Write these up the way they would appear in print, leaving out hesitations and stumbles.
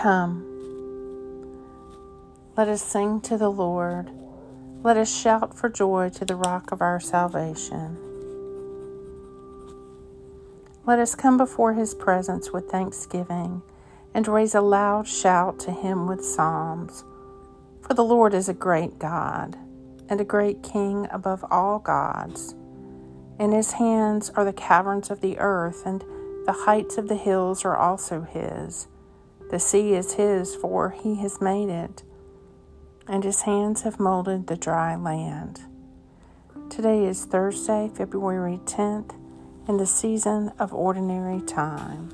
Come, let us sing to the Lord. Let us shout for joy to the rock of our salvation. Let us come before his presence with thanksgiving and raise a loud shout to him with psalms. For the Lord is a great God and a great King above all gods. In his hands are the caverns of the earth, and the heights of the hills are also his. The sea is his, for he has made it, and his hands have molded the dry land. Today is Thursday, February 10th, in the season of ordinary time.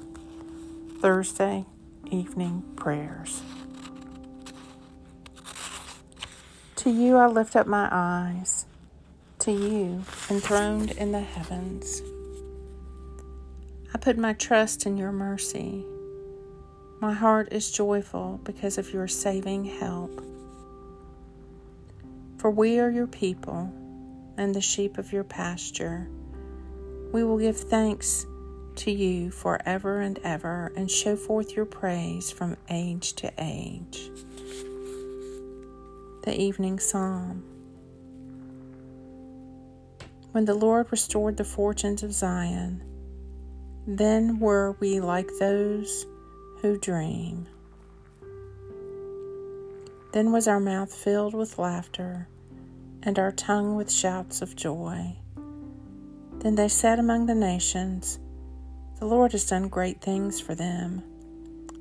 Thursday evening prayers. To you I lift up my eyes, to you enthroned in the heavens. I put my trust in your mercy. My heart is joyful because of your saving help. For we are your people and the sheep of your pasture. We will give thanks to you forever and ever and show forth your praise from age to age. The Evening Psalm. When the Lord restored the fortunes of Zion, then were we like those who dream. Then was our mouth filled with laughter, and our tongue with shouts of joy. Then they said among the nations, "The Lord has done great things for them.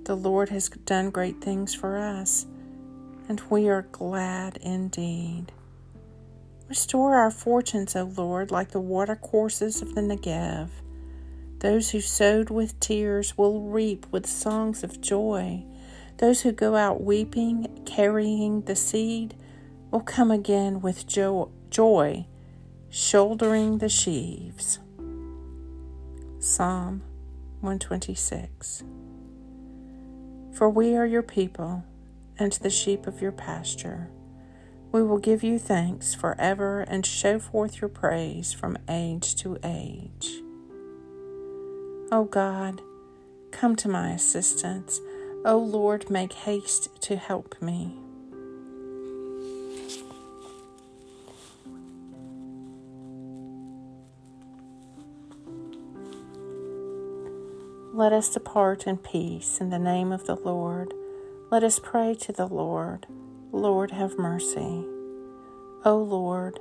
The Lord has done great things for us, and we are glad indeed. Restore our fortunes, O Lord, like the watercourses of the Negev. Those who sowed with tears will reap with songs of joy. Those who go out weeping, carrying the seed, will come again with joy, shouldering the sheaves." Psalm 126. For we are your people and the sheep of your pasture. We will give you thanks forever and show forth your praise from age to age. O God, come to my assistance. O Lord, make haste to help me. Let us depart in peace in the name of the Lord. Let us pray to the Lord. Lord, have mercy. O Lord,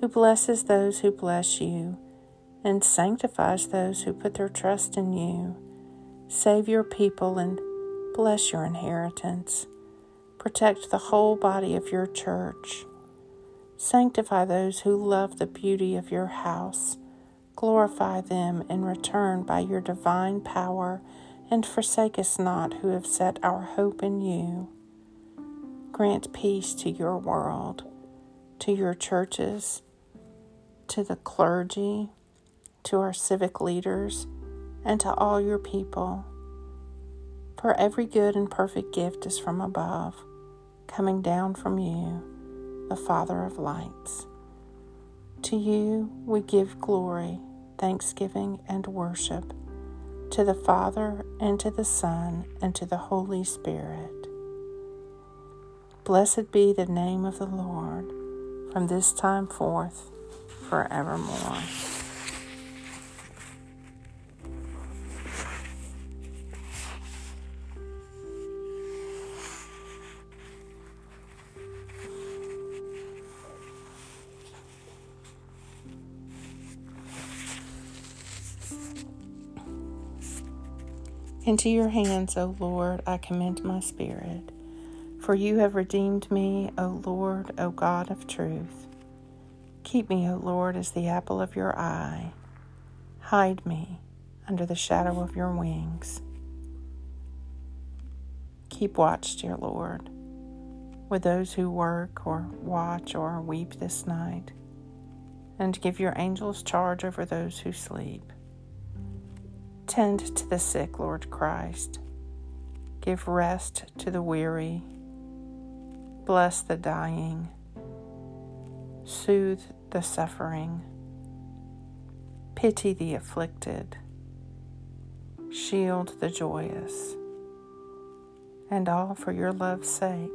who blesses those who bless you and sanctifies those who put their trust in you, save your people and bless your inheritance. Protect the whole body of your church. Sanctify those who love the beauty of your house. Glorify them in return by your divine power, and forsake us not who have set our hope in you. Grant peace to your world, to your churches, to the clergy, to our civic leaders, and to all your people. For every good and perfect gift is from above, coming down from you, the Father of lights. To you we give glory, thanksgiving, and worship, to the Father, and to the Son, and to the Holy Spirit. Blessed be the name of the Lord, from this time forth, forevermore. Into your hands, O Lord, I commend my spirit, for you have redeemed me, O Lord, O God of truth. Keep me, O Lord, as the apple of your eye. Hide me under the shadow of your wings. Keep watch, dear Lord, with those who work or watch or weep this night, and give your angels charge over those who sleep. Tend to the sick, Lord Christ. Give rest to the weary. Bless the dying. Soothe the suffering. Pity the afflicted. Shield the joyous. and all for your love's sake.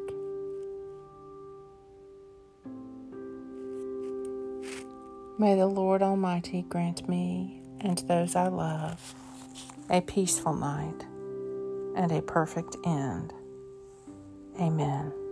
May the Lord Almighty grant me and those I love a peaceful night and a perfect end. Amen.